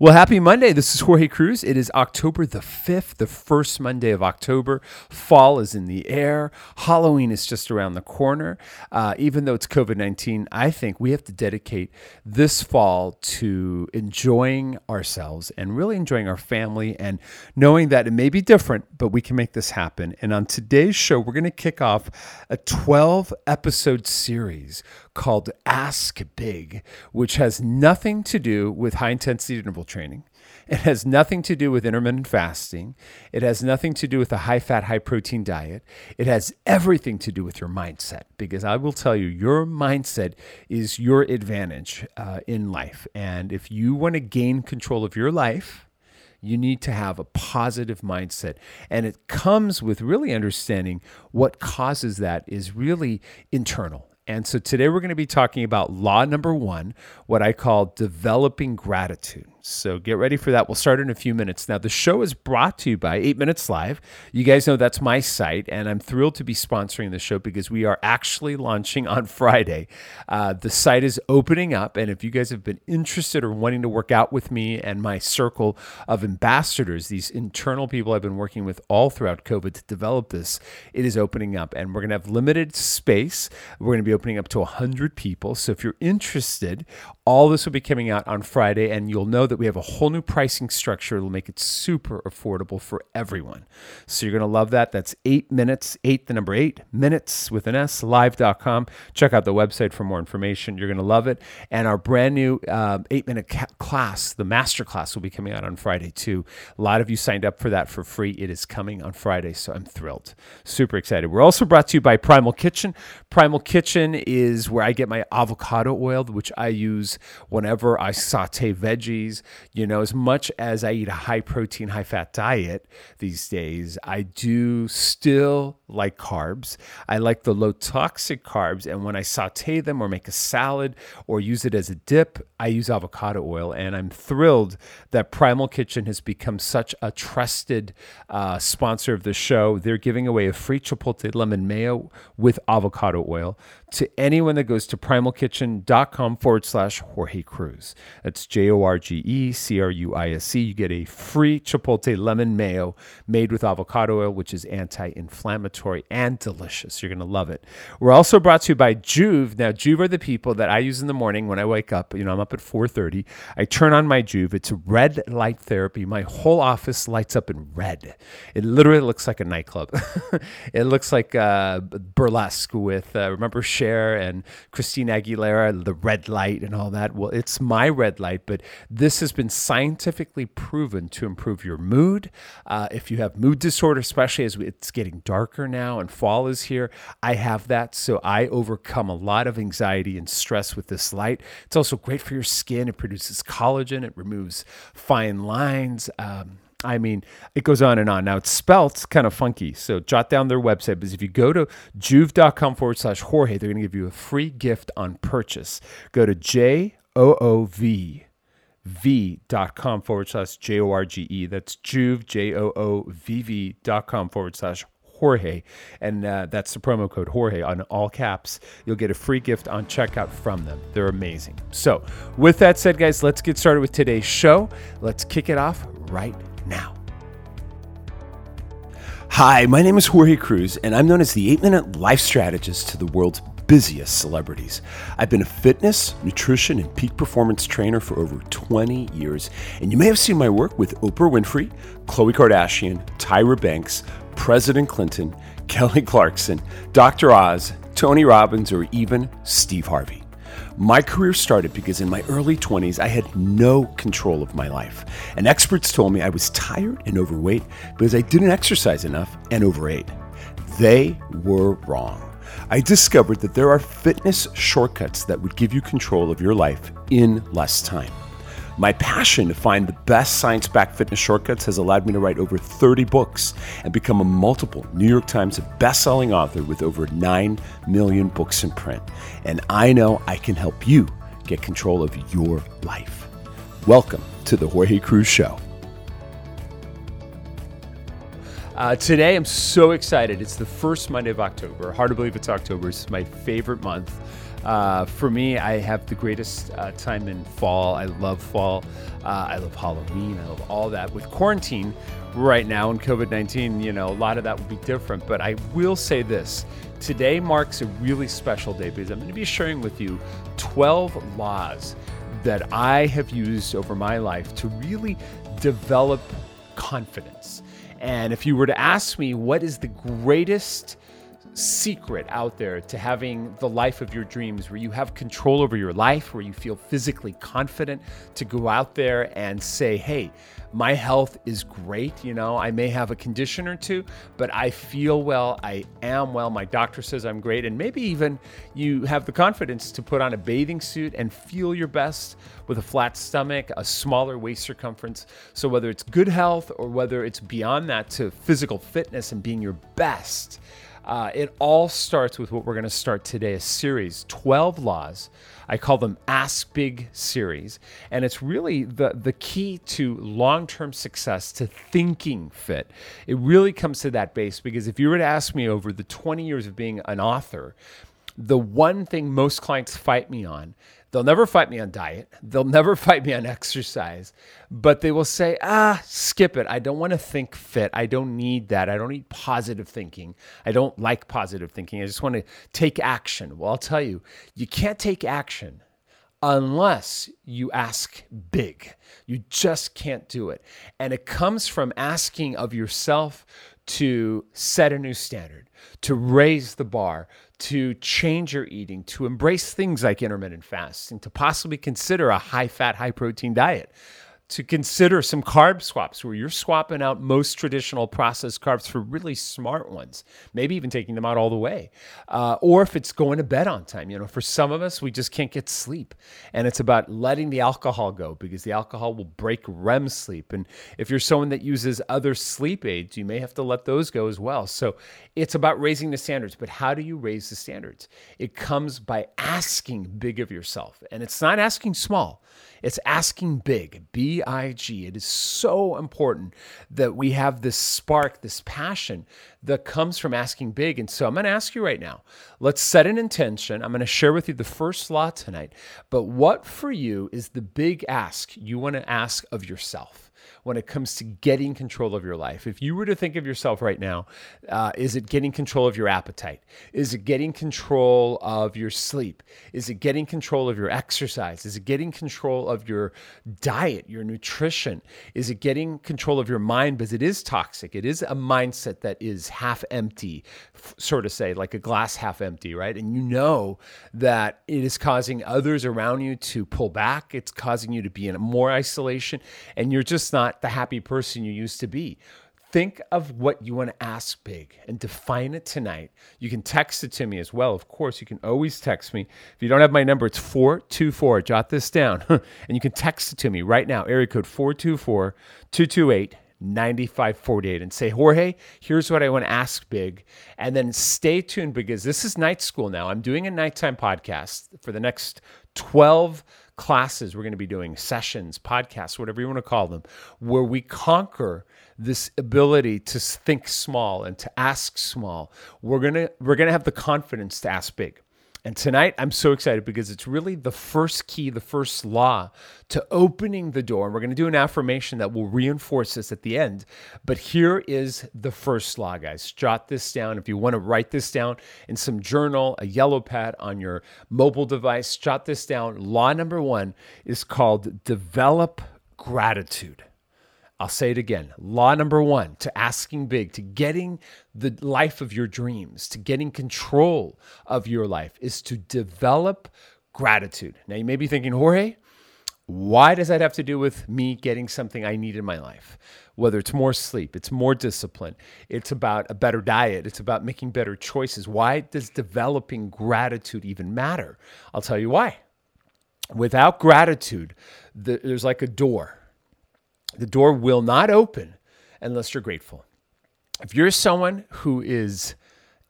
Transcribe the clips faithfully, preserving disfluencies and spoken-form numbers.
Well, happy Monday. This is Jorge Cruise. It is October the fifth, the first Monday of October. Fall is in the air. Halloween is just around the corner. Uh, even though it's COVID nineteen, I think we have to dedicate this fall to enjoying ourselves and really enjoying our family and knowing that it may be different, but we can make this happen. And on today's show, we're going to kick off a twelve-episode series called Ask Big, which has nothing to do with high-intensity interval training. It has nothing to do with intermittent fasting. It has nothing to do with a high-fat, high-protein diet. It has everything to do with your mindset, because I will tell you, your mindset is your advantage uh, in life. And if you want to gain control of your life, you need to have a positive mindset. And it comes with really understanding what causes that is really internal. And so today we're going to be talking about law number one, what I call developing gratitude. So get ready for that. We'll start in a few minutes. Now, the show is brought to you by eight minutes live. You guys know that's my site, and I'm thrilled to be sponsoring the show because we are actually launching on Friday. Uh, the site is opening up, and if you guys have been interested or wanting to work out with me and my circle of ambassadors, these internal people I've been working with all throughout COVID to develop this, it is opening up, and we're going to have limited space. We're going to be opening up to one hundred people. So if you're interested, all this will be coming out on Friday, and you'll know that That we have a whole new pricing structure. It'll make it super affordable for everyone. So you're going to love that. That's eight minutes, eight, the number eight, minutes with an S, live dot com. Check out the website for more information. You're going to love it. And our brand new uh, eight minute ca- class, the master class, will be coming out on Friday too. A lot of you signed up for that for free. It is coming on Friday. So I'm thrilled. Super excited. We're also brought to you by Primal Kitchen. Primal Kitchen is where I get my avocado oil, which I use whenever I saute veggies. You know, as much as I eat a high-protein, high-fat diet these days, I do still like carbs. I like the low-toxic carbs, and when I saute them or make a salad or use it as a dip, I use avocado oil, and I'm thrilled that Primal Kitchen has become such a trusted uh, sponsor of the show. They're giving away a free chipotle lemon mayo with avocado oil to anyone that goes to primal kitchen dot com forward slash Jorge Cruise. That's J O R G E E C R U I S C. You get a free chipotle lemon mayo made with avocado oil, which is anti-inflammatory and delicious. You're going to love it. We're also brought to you by Joovv. Now, Joovv are the people that I use in the morning when I wake up. You know, I'm up at four thirty. I turn on my Joovv. It's red light therapy. My whole office lights up in red. It literally looks like a nightclub. It looks like uh, burlesque with, uh, remember Cher and Christine Aguilera, the red light and all that. Well, it's my red light, but this is has been scientifically proven to improve your mood. Uh, if you have mood disorder, especially as it's getting darker now and fall is here, I have that. So I overcome a lot of anxiety and stress with this light. It's also great for your skin. It produces collagen. It removes fine lines. Um, I mean, it goes on and on. Now, it's spelt kind of funky, so jot down their website. Because if you go to joovv dot com forward slash Jorge, they're going to give you a free gift on purchase. Go to J O O V v dot com forward slash J O R G E. That's Joovv, J O O V V dot com forward slash Jorge. And uh, that's the promo code Jorge on all caps. You'll get a free gift on checkout from them. They're amazing. So with that said, guys, let's get started with today's show. Let's kick it off right now. Hi, my name is Jorge Cruise, and I'm known as the eight-minute life strategist to the world's busiest celebrities. I've been a fitness, nutrition, and peak performance trainer for over twenty years, and you may have seen my work with Oprah Winfrey, Khloe Kardashian, Tyra Banks, President Clinton, Kelly Clarkson, Doctor Oz, Tony Robbins, or even Steve Harvey. My career started because in my early twenties, I had no control of my life, and experts told me I was tired and overweight because I didn't exercise enough and overate. They were wrong. I discovered that there are fitness shortcuts that would give you control of your life in less time. My passion to find the best science-backed fitness shortcuts has allowed me to write over thirty books and become a multiple New York Times best-selling author with over nine million books in print. And I know I can help you get control of your life. Welcome to The Jorge Cruise Show. Uh, today, I'm so excited. It's the first Monday of October. Hard to believe it's October. It's my favorite month. Uh, for me, I have the greatest uh, time in fall. I love fall. Uh, I love Halloween. I love all that. With quarantine right now and COVID nineteen, you know, a lot of that will be different. But I will say this. Today marks a really special day because I'm going to be sharing with you twelve laws that I have used over my life to really develop confidence. And if you were to ask me what is the greatest secret out there to having the life of your dreams, where you have control over your life, where you feel physically confident to go out there and say, hey, my health is great. You know, I may have a condition or two, but I feel well, I am well, my doctor says I'm great. And maybe even you have the confidence to put on a bathing suit and feel your best with a flat stomach, a smaller waist circumference. So whether it's good health or whether it's beyond that to physical fitness and being your best, Uh, it all starts with what we're going to start today, a series, twelve laws. I call them Ask Big series. And it's really the, the key to long-term success, to thinking fit. It really comes to that base, because if you were to ask me over the twenty years of being an author, the one thing most clients fight me on, they'll never fight me on diet. They'll never fight me on exercise, but they will say, ah, skip it. I don't want to think fit. I don't need that. I don't need positive thinking. I don't like positive thinking. I just want to take action. Well, I'll tell you, you can't take action unless you ask big. You just can't do it. And it comes from asking of yourself to set a new standard, to raise the bar, to change your eating, to embrace things like intermittent fasting, to possibly consider a high-fat, high-protein diet, to consider some carb swaps where you're swapping out most traditional processed carbs for really smart ones, maybe even taking them out all the way. Uh, or if it's going to bed on time, you know, for some of us, we just can't get sleep. And it's about letting the alcohol go, because the alcohol will break R E M sleep. And if you're someone that uses other sleep aids, you may have to let those go as well. So it's about raising the standards, but how do you raise the standards? It comes by asking big of yourself. And it's not asking small. It's asking big, B I G. It is so important that we have this spark, this passion that comes from asking big. And so I'm going to ask you right now, let's set an intention. I'm going to share with you the first law tonight. But what for you is the big ask you want to ask of yourself when it comes to getting control of your life? If you were to think of yourself right now, uh, is it getting control of your appetite? Is it getting control of your sleep? Is it getting control of your exercise? Is it getting control of your diet, your nutrition? Is it getting control of your mind? Because it is toxic. It is a mindset that is half empty, f- sort of say, like a glass half empty, right? And you know that it is causing others around you to pull back. It's causing you to be in more isolation, and you're just not the happy person you used to be. Think of what you want to ask big and define it tonight. You can text it to me as well. Of course, you can always text me. If you don't have my number, it's four two four. Jot this down. And you can text it to me right now, area code four two four, two two eight, nine five four eight, and say, Jorge, here's what I want to ask big. And then stay tuned, because this is night school now. I'm doing a nighttime podcast for the next twelve classes. We're going to be doing sessions, podcasts, whatever you want to call them, where we conquer this ability to think small and to ask small. We're going to we're going to have the confidence to ask big. And tonight, I'm so excited because it's really the first key, the first law to opening the door. And we're going to do an affirmation that will reinforce this at the end. But here is the first law, guys. Jot this down. If you want to write this down in some journal, a yellow pad on your mobile device, jot this down. Law number one is called develop gratitude. I'll say it again. Law number one to asking big, to getting the life of your dreams, to getting control of your life, is to develop gratitude. Now, you may be thinking, Jorge, why does that have to do with me getting something I need in my life? Whether it's more sleep, it's more discipline, it's about a better diet, it's about making better choices. Why does developing gratitude even matter? I'll tell you why. Without gratitude, the, there's like a door. The door will not open unless you're grateful. If you're someone who is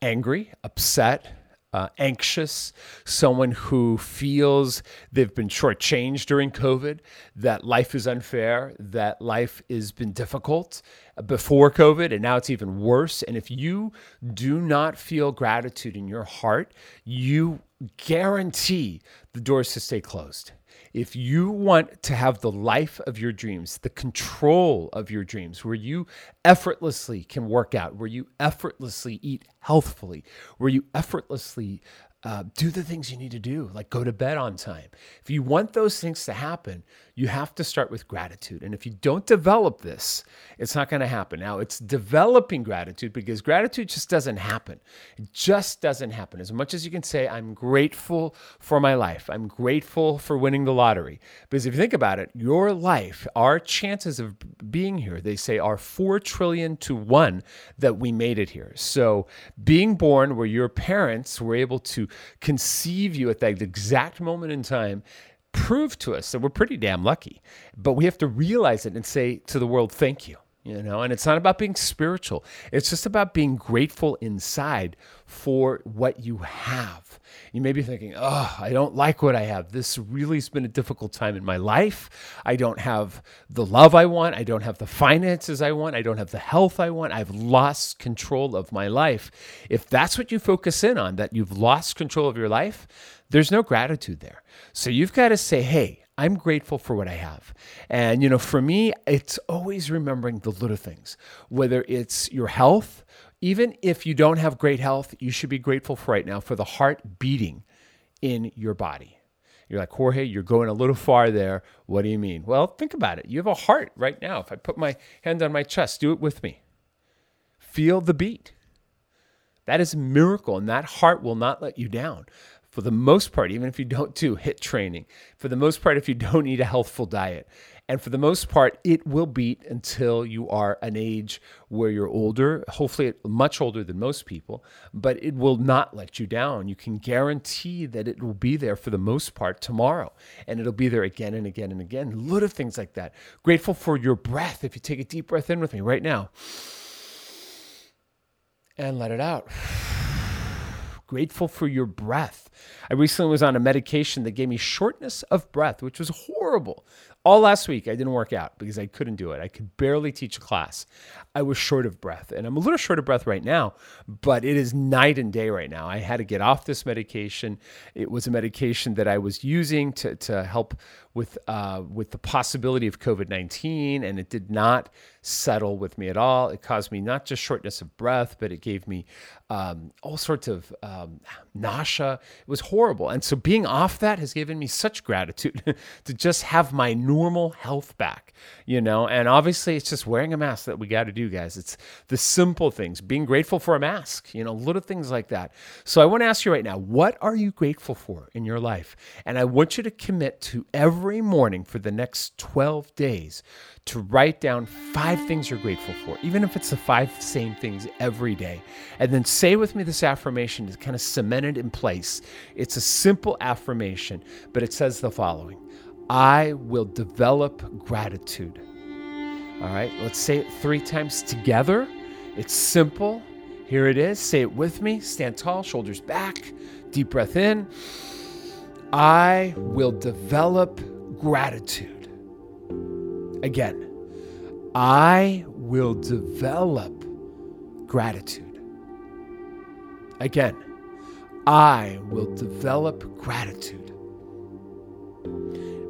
angry, upset, uh, anxious, someone who feels they've been shortchanged during COVID, that life is unfair, that life has been difficult before COVID, and now it's even worse. And if you do not feel gratitude in your heart, you guarantee the doors to stay closed. If you want to have the life of your dreams, the control of your dreams, where you effortlessly can work out, where you effortlessly eat healthfully, where you effortlessly uh, do the things you need to do, like go to bed on time. If you want those things to happen, you have to start with gratitude. And if you don't develop this, it's not going to happen. Now, it's developing gratitude, because gratitude just doesn't happen. It just doesn't happen. As much as you can say, I'm grateful for my life, I'm grateful for winning the lottery. Because if you think about it, your life, our chances of being here, they say are four trillion to one that we made it here. So being born where your parents were able to conceive you at that exact moment in time proved to us that we're pretty damn lucky, but we have to realize it and say to the world, thank you, you know, and it's not about being spiritual. It's just about being grateful inside for what you have. You may be thinking, oh, I don't like what I have. This really has been a difficult time in my life. I don't have the love I want. I don't have the finances I want. I don't have the health I want. I've lost control of my life. If that's what you focus in on, that you've lost control of your life, there's no gratitude there. So you've got to say, hey, I'm grateful for what I have. And, you know, for me, it's always remembering the little things, whether it's your health. Even if you don't have great health, you should be grateful for right now for the heart beating in your body. You're like, Jorge, you're going a little far there. What do you mean? Well, think about it. You have a heart right now. If I put my hand on my chest, do it with me. Feel the beat. That is a miracle, and that heart will not let you down. For the most part, even if you don't do HIIT training, for the most part, if you don't eat a healthful diet, and for the most part, it will beat until you are an age where you're older, hopefully much older than most people, but it will not let you down. You can guarantee that it will be there for the most part tomorrow, and it'll be there again and again and again. Little things like that. Grateful for your breath. If you take a deep breath in with me right now and let it out. Grateful for your breath. I recently was on a medication that gave me shortness of breath, which was horrible. All last week, I didn't work out because I couldn't do it. I could barely teach a class. I was short of breath, and I'm a little short of breath right now, but it is night and day right now. I had to get off this medication. It was a medication that I was using to, to help with uh, with the possibility of covid nineteen, and it did not settle with me at all. It caused me not just shortness of breath, but it gave me um, all sorts of um, nausea. It was horrible. And so being off that has given me such gratitude to just have my normal health back, you know, and obviously it's just wearing a mask that we got to do, guys. It's the simple things, being grateful for a mask, you know, little things like that. So I want to ask you right now, what are you grateful for in your life? And I want you to commit to every Every morning for the next twelve days to write down five things you're grateful for, even if it's the five same things every day. And then say with me this affirmation to kind of cement it in place. It's a simple affirmation, but it says the following: I will develop gratitude. All right, let's say it three times together. It's simple. Here it is. Say it with me. Stand tall, shoulders back, deep breath in. I will develop gratitude. Again, I will develop gratitude. Again, I will develop gratitude.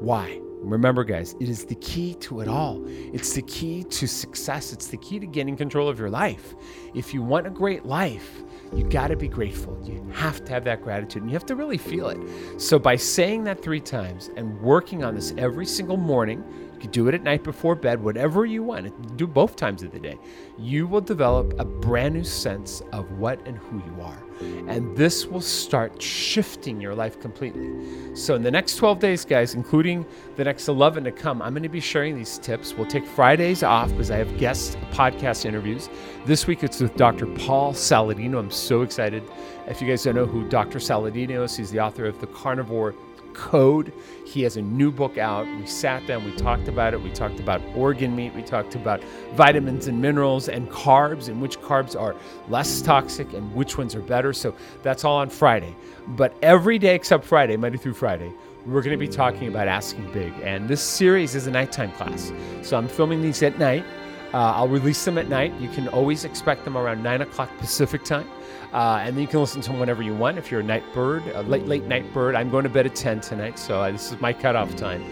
Why? Remember, guys, it is the key to it all. It's the key to success. It's the key to getting control of your life. If you want a great life, you got to be grateful. You have to have that gratitude, and you have to really feel it. So by saying that three times and working on this every single morning, you can do it at night before bed, whatever you want, do both times of the day, you will develop a brand new sense of what and who you are. And this will start shifting your life completely. So in the next twelve days, guys, including the next eleven to come, I'm going to be sharing these tips. We'll take Fridays off because I have guest podcast interviews. This week it's with Doctor Paul Saladino. I'm so excited. If you guys don't know who Doctor Saladino is, he's the author of The Carnivore Code. He has a new book out. We sat down, we talked about it. We talked about organ meat. We talked about vitamins and minerals and carbs, and which carbs are less toxic and which ones are better. So that's all on Friday. But every day except Friday, Monday through Friday, we're going to be talking about Asking Big. And this series is a nighttime class. So I'm filming these at night. Uh, I'll release them at night. You can always expect them around nine o'clock Pacific time. Uh, and then you can listen to them whenever you want. If you're a night bird, a late, late night bird, I'm going to bed at ten tonight, so I, this is my cutoff time.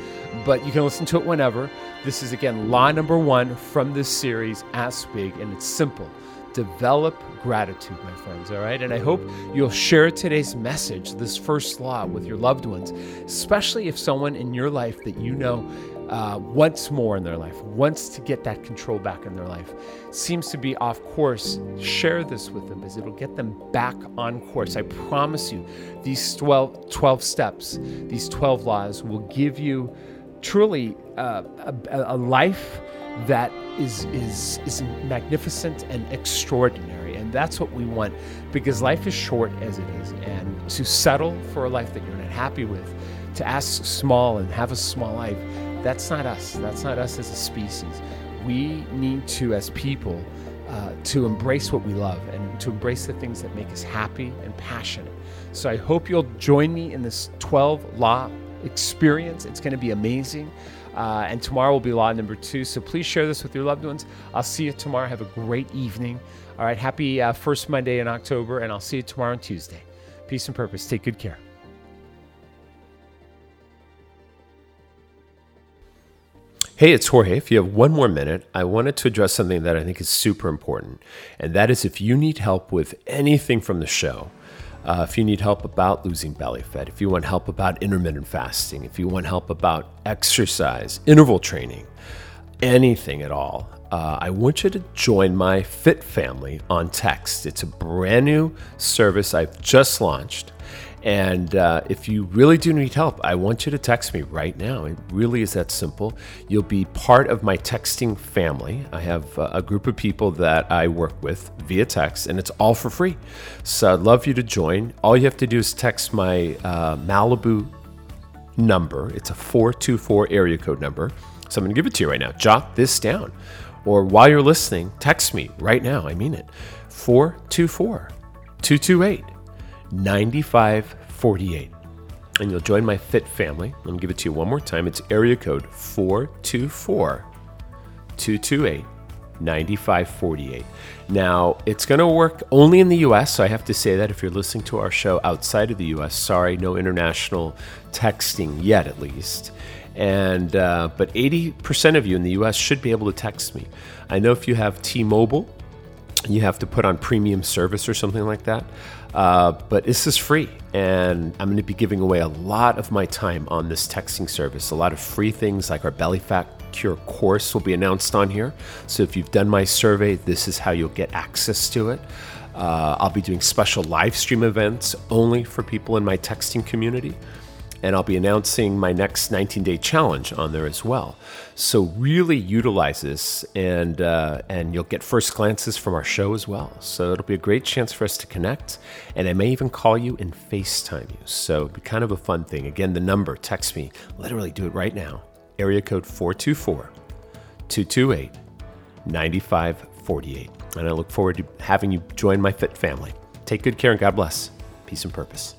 But you can listen to it whenever. This is, again, law number one from this series, Ask Big, and it's simple. Develop gratitude, my friends, all right? And I hope you'll share today's message, this first law, with your loved ones, especially if someone in your life that you know Uh, wants more in their life, wants to get that control back in their life, seems to be off course. Share this with them because it'll get them back on course. I promise you, these twelve, twelve steps, these twelve laws will give you truly uh, a, a life that is, is, is magnificent and extraordinary. And that's what we want, because life is short as it is. And to settle for a life that you're not happy with, to ask small and have a small life, that's not us. That's not us as a species. We need to, as people, uh, to embrace what we love and to embrace the things that make us happy and passionate. So I hope you'll join me in this twelve law experience. It's going to be amazing. Uh, and tomorrow will be law number two. So please share this with your loved ones. I'll see you tomorrow. Have a great evening. All right. Happy uh, first Monday in October. And I'll see you tomorrow on Tuesday. Peace and purpose. Take good care. Hey, it's Jorge. If you have one more minute, I wanted to address something that I think is super important, and that is if you need help with anything from the show, uh, if you need help about losing belly fat, if you want help about intermittent fasting, if you want help about exercise, interval training, anything at all, uh, I want you to join my Fit family on text. It's a brand new service I've just launched. And uh, if you really do need help, I want you to text me right now. It really is that simple. You'll be part of my texting family. I have a group of people that I work with via text, and it's all for free. So I'd love you to join. All you have to do is text my uh, Malibu number. It's a four two four area code number. So I'm going to give it to you right now. Jot this down. Or while you're listening, text me right now. I mean it. four two four, two two eight, nine five four eight, and you'll join my Fit family. Let me give it to you one more time. It's area code four two four, two two eight, nine five four eight. Now, it's going to work only in the U S, so I have to say that if you're listening to our show outside of the U S, sorry, no international texting yet, at least. And uh, but eighty percent of you in the U S should be able to text me. I know if you have T-Mobile, you have to put on premium service or something like that. Uh, but this is free, and I'm going to be giving away a lot of my time on this texting service. A lot of free things like our Belly Fat Cure course will be announced on here. So if you've done my survey, this is how you'll get access to it. Uh, I'll be doing special live stream events only for people in my texting community. And I'll be announcing my next nineteen-day challenge on there as well. So really utilize this, and uh, and you'll get first glances from our show as well. So it'll be a great chance for us to connect, and I may even call you and FaceTime you. So it'll be kind of a fun thing. Again, the number, text me. Literally do it right now. Area code four two four, two two eight, nine five four eight. And I look forward to having you join my Fit family. Take good care and God bless. Peace and purpose.